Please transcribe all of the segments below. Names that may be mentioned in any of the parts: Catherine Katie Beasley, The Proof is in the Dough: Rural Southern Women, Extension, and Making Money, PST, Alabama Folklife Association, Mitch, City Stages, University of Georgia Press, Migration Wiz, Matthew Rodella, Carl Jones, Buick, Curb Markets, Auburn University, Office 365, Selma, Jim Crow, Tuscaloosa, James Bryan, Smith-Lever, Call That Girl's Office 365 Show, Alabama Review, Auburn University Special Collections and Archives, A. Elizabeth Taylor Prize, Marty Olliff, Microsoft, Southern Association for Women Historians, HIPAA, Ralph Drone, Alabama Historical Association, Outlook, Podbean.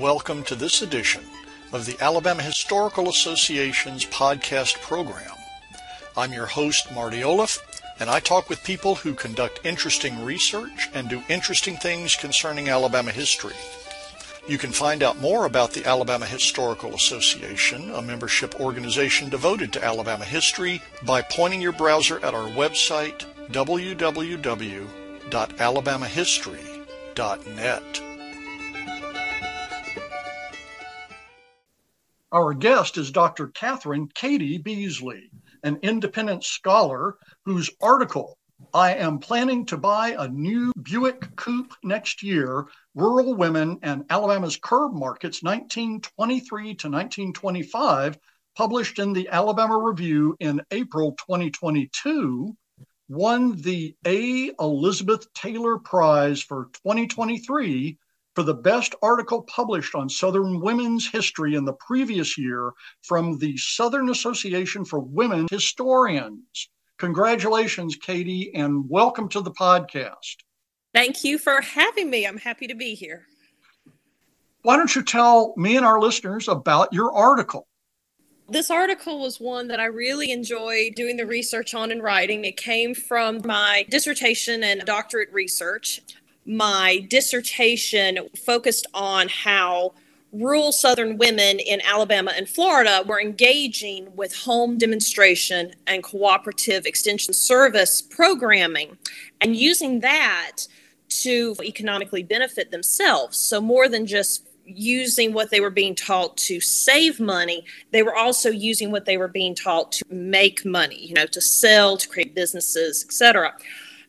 welcome to this edition of the Alabama Historical Association's podcast program. I'm your host, Marty Olliff, and I talk with people who conduct interesting research and do interesting things concerning Alabama history. You can find out more about the Alabama Historical Association, a membership organization devoted to Alabama history, by pointing your browser at our website, www.alabamahistory.net. Our guest is Dr. Catherine Katie Beasley, an independent scholar whose article, "I Am Planning to Buy a New Buick Coupe Next Year, Rural Women and Alabama's Curb Markets 1923 to 1925, published in the Alabama Review in April 2022, won the A. Elizabeth Taylor Prize for 2023 for the best article published on Southern women's history in the previous year from the Southern Association for Women Historians. Congratulations, Katie, and welcome to the podcast. Thank you for having me. I'm happy to be here. Why don't you tell me and our listeners about your article? This article was one that I really enjoyed doing the research on and writing. It came from my dissertation and doctorate research. My dissertation focused on how rural Southern women in Alabama and Florida were engaging with home demonstration and cooperative extension service programming and using that to economically benefit themselves. So more than just using what they were being taught to save money, they were also using what they were being taught to make money, to sell, to create businesses, etc.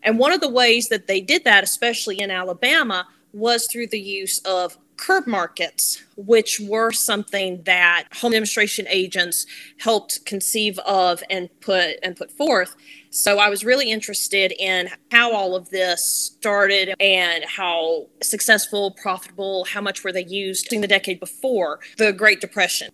And one of the ways that they did that, especially in Alabama, was through the use of curb markets, which were something that home demonstration agents helped conceive of and put forth. So I was really interested in how all of this started and how successful, profitable, how much were they used in the decade before the Great Depression.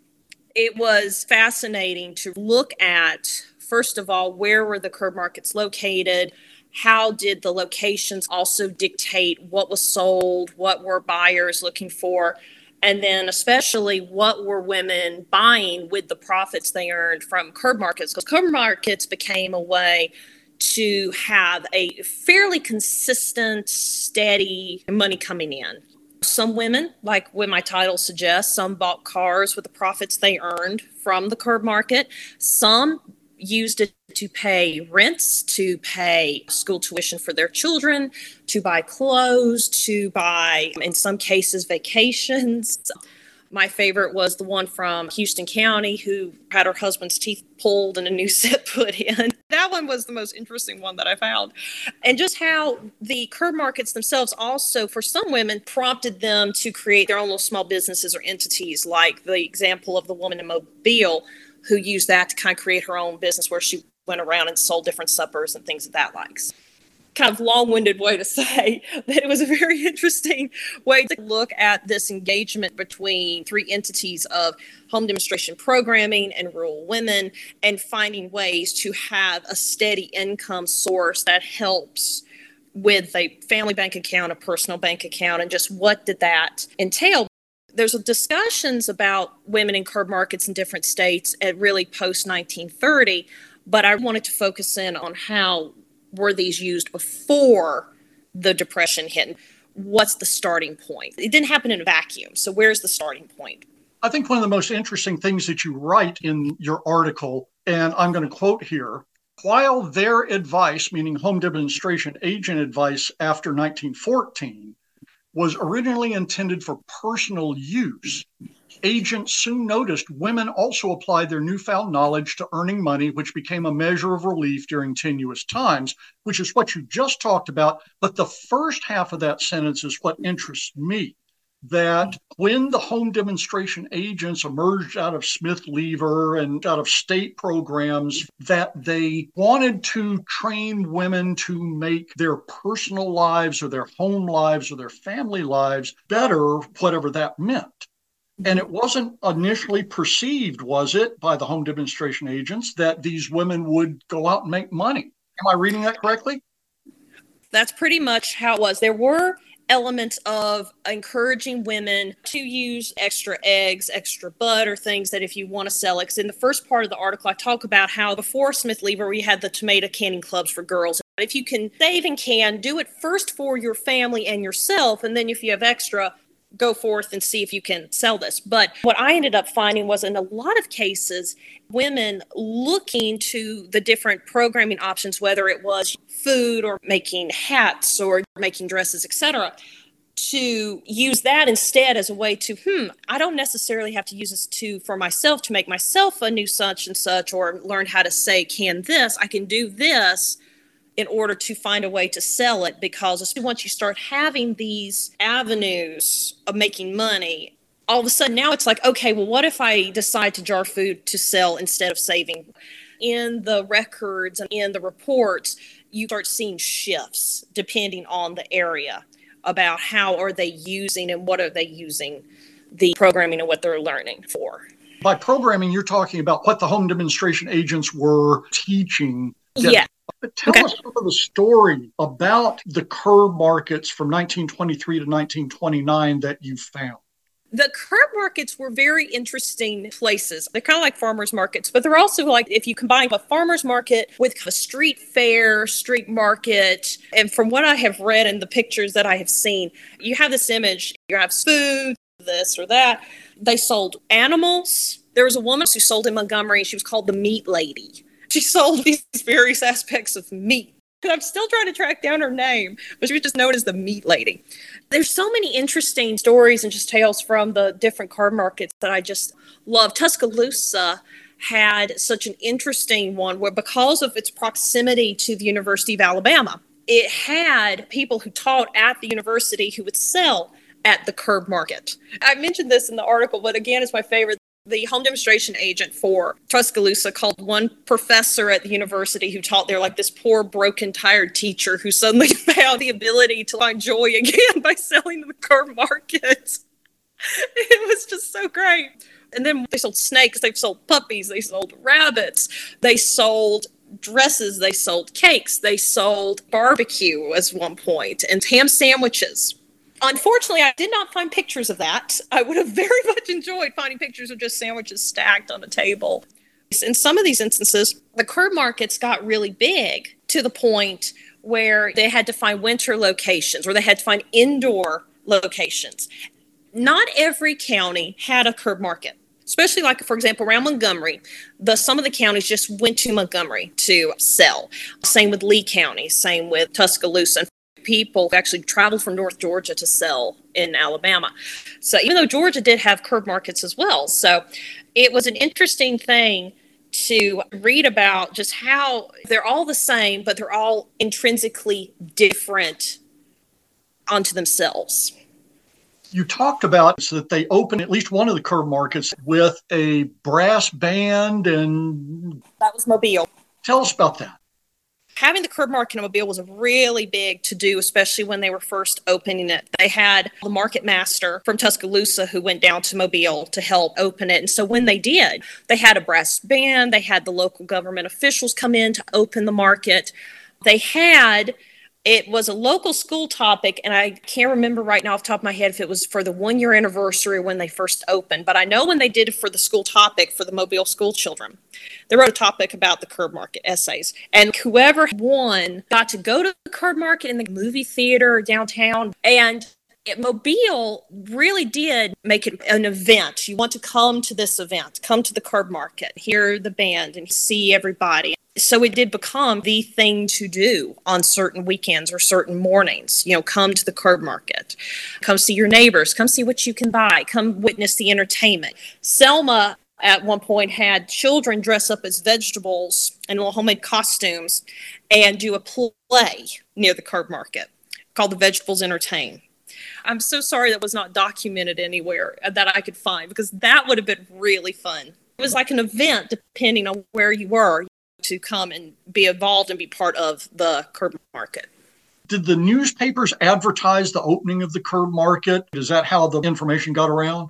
It was fascinating to look at, first of all, where were the curb markets located? How did the locations also dictate what was sold, what were buyers looking for, and then especially what were women buying with the profits they earned from curb markets? Because curb markets became a way to have a fairly consistent, steady money coming in. Some women, like when my title suggests, some bought cars with the profits they earned from the curb market. Some used it to pay rents, to pay school tuition for their children, to buy clothes, to buy, in some cases, vacations. My favorite was the one from Houston County who had her husband's teeth pulled and a new set put in. That one was the most interesting one that I found. And just how the curb markets themselves also, for some women, prompted them to create their own little small businesses or entities, like the example of the woman in Mobile who used that to kind of create her own business where she went around and sold different suppers and things of that like. Kind of long-winded way to say that it was a very interesting way to look at this engagement between three entities of home demonstration programming and rural women and finding ways to have a steady income source that helps with a family bank account, a personal bank account, and just what did that entail. There's discussions about women in curb markets in different states at really post-1930, but I wanted to focus in on how were these used before the Depression hit. What's the starting point? It didn't happen in a vacuum, so where's the starting point? I think one of the most interesting things that you write in your article, and I'm going to quote here, "While their advice," meaning home demonstration agent advice after 1914, "was originally intended for personal use, agents soon noticed women also applied their newfound knowledge to earning money, which became a measure of relief during tenuous times," which is what you just talked about. But the first half of that sentence is what interests me, that when the home demonstration agents emerged out of Smith-Lever and out of state programs, that they wanted to train women to make their personal lives or their home lives or their family lives better, whatever that meant. And it wasn't initially perceived, was it, by the home demonstration agents that these women would go out and make money? Am I reading that correctly? That's pretty much how it was. There were elements of encouraging women to use extra eggs, extra butter, things that if you want to sell it. Because in the first part of the article, I talk about how before Smith-Lever, we had the tomato canning clubs for girls. If you can save and can, do it first for your family and yourself. And then if you have extra, go forth and see if you can sell this. But what I ended up finding was in a lot of cases, women looking to the different programming options, whether it was food or making hats or making dresses, etc., to use that instead as a way to, I don't necessarily have to use this for myself to make myself a new such and such or learn how to say, can this, I can do this in order to find a way to sell it. Because once you start having these avenues of making money, all of a sudden now it's like, okay, well, what if I decide to jar food to sell instead of saving? In the records and in the reports, you start seeing shifts depending on the area about how are they using and what are they using the programming and what they're learning for. By programming, you're talking about what the home demonstration agents were teaching. Yeah. But tell us some of the story about the curb markets from 1923 to 1929 that you found. The curb markets were very interesting places. They're kind of like farmers markets, but they're also like if you combine a farmers market with a street fair, street market. And from what I have read and the pictures that I have seen, you have this image, you have food, this or that. They sold animals. There was a woman who sold in Montgomery. She was called the Meat Lady. She sold these various aspects of meat. And I'm still trying to track down her name, but she was just known as the Meat Lady. There's so many interesting stories and just tales from the different car markets that I just love. Tuscaloosa had such an interesting one where because of its proximity to the University of Alabama, it had people who taught at the university who would sell at the curb market. I mentioned this in the article, but again, it's my favorite. The home demonstration agent for Tuscaloosa called one professor at the university who taught there like this poor, broken, tired teacher who suddenly found the ability to find joy again by selling the curb market. It was just so great. And then they sold snakes, they sold puppies, they sold rabbits, they sold dresses, they sold cakes, they sold barbecue at one point and ham sandwiches. Unfortunately, I did not find pictures of that. I would have very much enjoyed finding pictures of just sandwiches stacked on a table. In some of these instances, the curb markets got really big to the point where they had to find winter locations or they had to find indoor locations. Not every county had a curb market, especially like, for example, around Montgomery. Some of the counties just went to Montgomery to sell. Same with Lee County, same with Tuscaloosa. People actually traveled from North Georgia to sell in Alabama. So even though Georgia did have curb markets as well. So it was an interesting thing to read about just how they're all the same, but they're all intrinsically different unto themselves. You talked about so that they open at least one of the curb markets with a brass band and... That was Mobile. Tell us about that. Having the curb market in Mobile was a really big to-do, especially when they were first opening it. They had the market master from Tuscaloosa who went down to Mobile to help open it. And so when they did, they had a brass band. They had the local government officials come in to open the market. It was a local school topic, and I can't remember right now off the top of my head if it was for the one-year anniversary when they first opened, but I know when they did it for the school topic for the Mobile school children, they wrote a topic about the curb market essays. And whoever won got to go to the curb market in the movie theater downtown. And Mobile really did make it an event. You want to come to this event, come to the curb market, hear the band, and see everybody. So it did become the thing to do on certain weekends or certain mornings. You know, come to the curb market, come see your neighbors, come see what you can buy, come witness the entertainment. Selma at one point had children dress up as vegetables in little homemade costumes and do a play near the curb market called The Vegetables Entertain. I'm so sorry that was not documented anywhere that I could find because that would have been really fun. It was like an event depending on where you were, to come and be involved and be part of the curb market. Did the newspapers advertise the opening of the curb market? Is that how the information got around?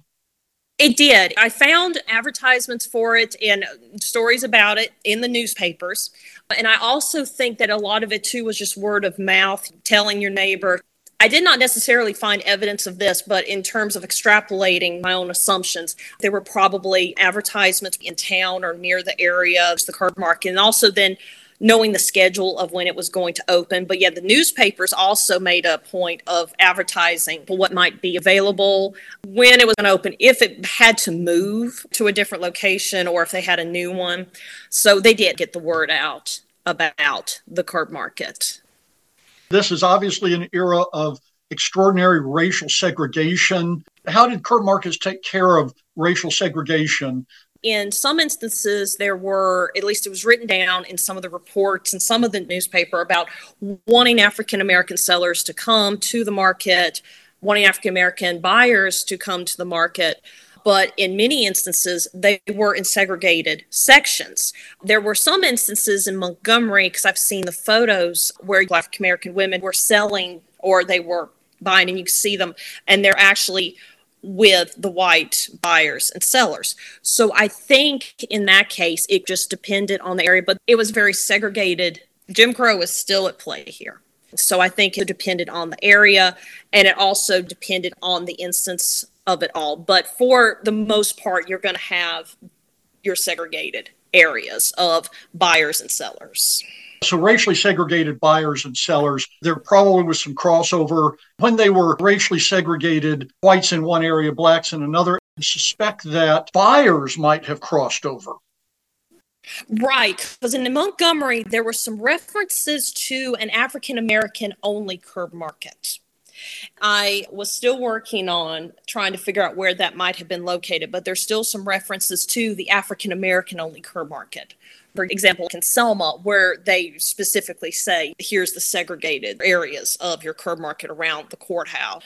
It did. I found advertisements for it and stories about it in the newspapers. And I also think that a lot of it, too, was just word of mouth, telling your neighbor. I did not necessarily find evidence of this, but in terms of extrapolating my own assumptions, there were probably advertisements in town or near the area, the curb market, and also then knowing the schedule of when it was going to open. But yeah, the newspapers also made a point of advertising what might be available, when it was going to open, if it had to move to a different location or if they had a new one. So they did get the word out about the curb market. This is obviously an era of extraordinary racial segregation. How did curb markets take care of racial segregation? In some instances, there were, at least it was written down in some of the reports and some of the newspaper about wanting African-American sellers to come to the market, wanting African-American buyers to come to the market. But in many instances, they were in segregated sections. There were some instances in Montgomery, because I've seen the photos where African-American women were selling or they were buying, and you can see them, and they're actually with the white buyers and sellers. So I think in that case, it just depended on the area, but it was very segregated. Jim Crow was still at play here. So I think it depended on the area, and it also depended on the instance of it all. But for the most part, you're going to have your segregated areas of buyers and sellers. So racially segregated buyers and sellers, there probably was some crossover. When they were racially segregated, whites in one area, blacks in another, I suspect that buyers might have crossed over. Right, because in Montgomery, there were some references to an African-American only curb market. I was still working on trying to figure out where that might have been located, but there's still some references to the African-American only curb market. For example, in Selma, where they specifically say, here's the segregated areas of your curb market around the courthouse.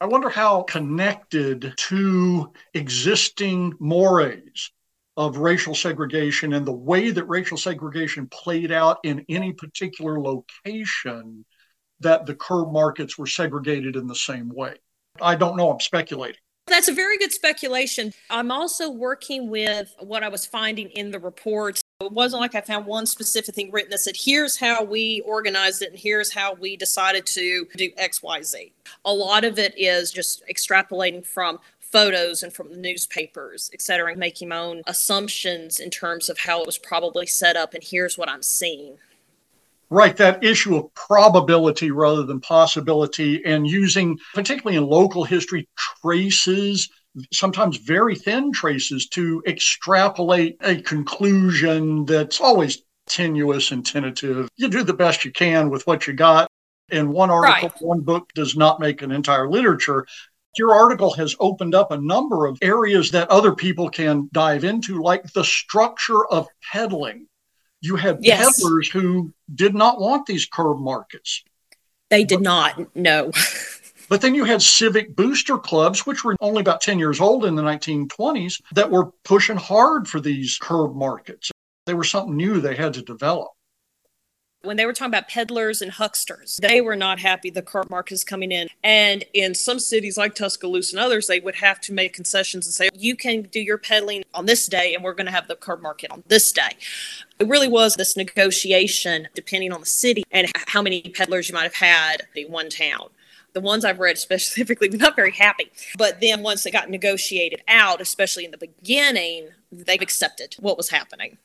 I wonder how connected to existing mores of racial segregation and the way that racial segregation played out in any particular location that the curb markets were segregated in the same way. I don't know. I'm speculating. That's a very good speculation. I'm also working with what I was finding in the reports. It wasn't like I found one specific thing written that said, here's how we organized it and here's how we decided to do X, Y, Z. A lot of it is just extrapolating from photos and from the newspapers, et cetera, and making my own assumptions in terms of how it was probably set up and here's what I'm seeing. Right, that issue of probability rather than possibility, and using, particularly in local history, traces, sometimes very thin traces, to extrapolate a conclusion that's always tenuous and tentative. You do the best you can with what you got. And one article, One book does not make an entire literature. Your article has opened up a number of areas that other people can dive into, like the structure of peddling. You had peddlers who did not want these curb markets. They did not, no. But then you had civic booster clubs, which were only about 10 years old in the 1920s, that were pushing hard for these curb markets. They were something new they had to develop. When they were talking about peddlers and hucksters, they were not happy the curb markets coming in. And in some cities like Tuscaloosa and others, they would have to make concessions and say, you can do your peddling on this day, and we're going to have the curb market on this day. It really was this negotiation, depending on the city and how many peddlers you might have had in one town. The ones I've read specifically were not very happy. But then once they got negotiated out, especially in the beginning, they've accepted what was happening.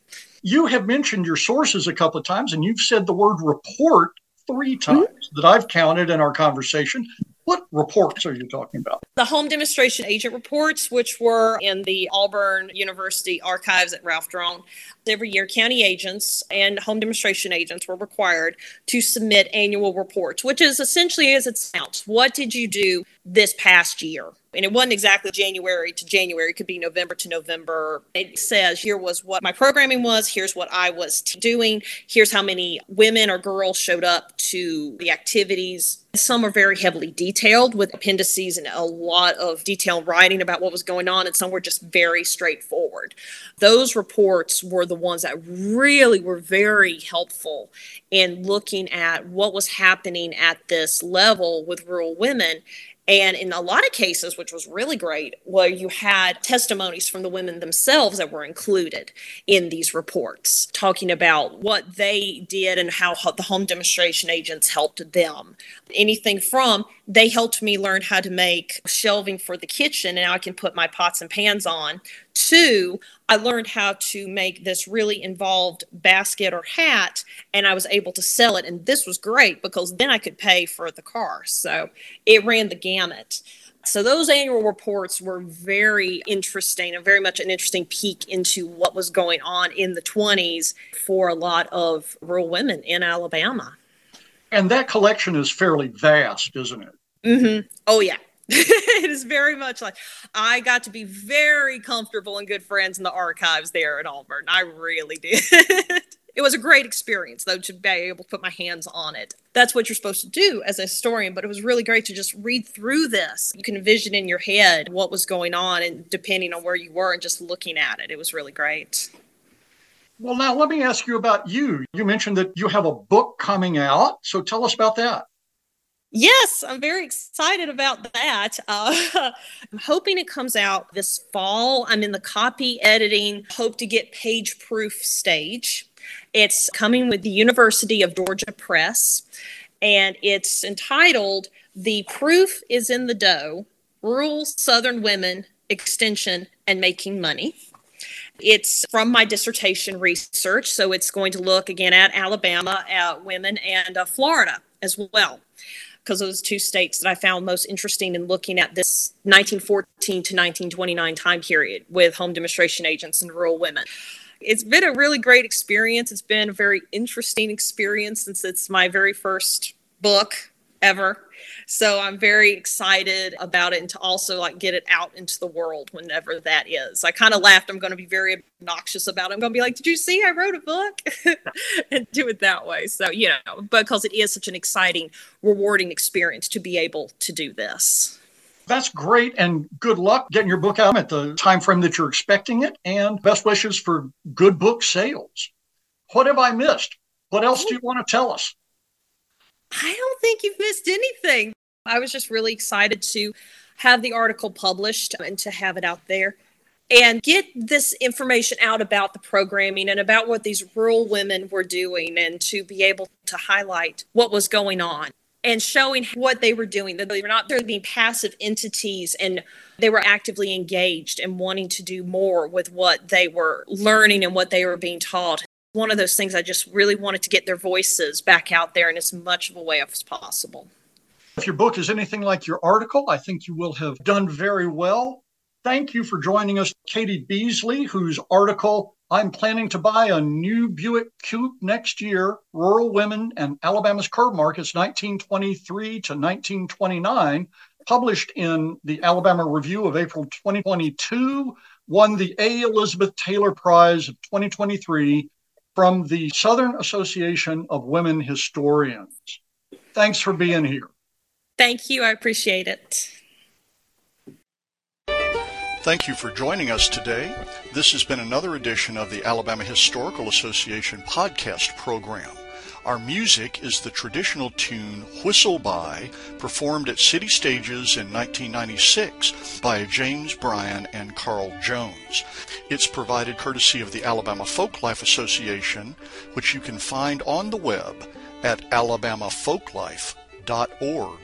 You have mentioned your sources a couple of times, and you've said the word report 3 times that I've counted in our conversation. What reports are you talking about? The home demonstration agent reports, which were in the Auburn University archives at Ralph Drone. Every year, county agents and home demonstration agents were required to submit annual reports, which is essentially as it sounds. What did you do this past year? And it wasn't exactly January to January. It could be November to November. It says, here was what my programming was. Here's what I was doing. Here's how many women or girls showed up to the activities. Some are very heavily detailed with appendices and a lot of detailed writing about what was going on. And some were just very straightforward. Those reports were the ones that really were very helpful in looking at what was happening at this level with rural women And in a lot of cases, which was really great, where you had testimonies from the women themselves that were included in these reports, talking about what they did and how the home demonstration agents helped them. Anything from, they helped me learn how to make shelving for the kitchen, and now I can put my pots and pans on, to, I learned how to make this really involved basket or hat, and I was able to sell it. And this was great because then I could pay for the car. So it ran the gamut. So those annual reports were very interesting and very much an interesting peek into what was going on in the 20s for a lot of rural women in Alabama. And that collection is fairly vast, isn't it? Mm-hmm. Oh, yeah. It is very much like, I got to be very comfortable and good friends in the archives there at Auburn. I really did. It was a great experience, though, to be able to put my hands on it. That's what you're supposed to do as a historian, but it was really great to just read through this. You can envision in your head what was going on, and depending on where you were and just looking at it, it was really great. Well, now let me ask you about you. You mentioned that you have a book coming out, so tell us about that. Yes, I'm very excited about that. I'm hoping it comes out this fall. I'm in the copy editing, hope to get page proof stage. It's coming with the University of Georgia Press, and it's entitled The Proof is in the Dough: Rural Southern Women, Extension, and Making Money. It's from my dissertation research, so it's going to look again at Alabama, at women, and Florida as well, because those two states that I found most interesting in looking at this 1914 to 1929 time period with home demonstration agents and rural women. It's been a really great experience. It's been a very interesting experience since it's my very first book ever. So I'm very excited about it, and to also like get it out into the world whenever that is. I kind of laughed. I'm going to be very obnoxious about it. I'm going to be like, did you see I wrote a book? And do it that way. So, you know, because it is such an exciting, rewarding experience to be able to do this. That's great, and good luck getting your book out at the time frame that you're expecting it, and best wishes for good book sales. What have I missed? What else do you want to tell us? I don't think you've missed anything. I was just really excited to have the article published and to have it out there and get this information out about the programming and about what these rural women were doing, and to be able to highlight what was going on and showing what they were doing, that they were not there being passive entities, and they were actively engaged and wanting to do more with what they were learning and what they were being taught. One of those things I just really wanted to get their voices back out there in as much of a way as possible. If your book is anything like your article, I think you will have done very well. Thank you for joining us, Katie Beasley, whose article, I'm planning to buy a new Buick Coupe next year, Rural Women and Alabama's Curb Markets, 1923 to 1929, published in the Alabama Review of April 2022, won the A. Elizabeth Taylor Prize of 2023, from the Southern Association of Women Historians. Thanks for being here. Thank you. I appreciate it. Thank you for joining us today. This has been another edition of the Alabama Historical Association podcast program. Our music is the traditional tune Whistle By, performed at City Stages in 1996 by James Bryan and Carl Jones. It's provided courtesy of the Alabama Folklife Association, which you can find on the web at alabamafolklife.org.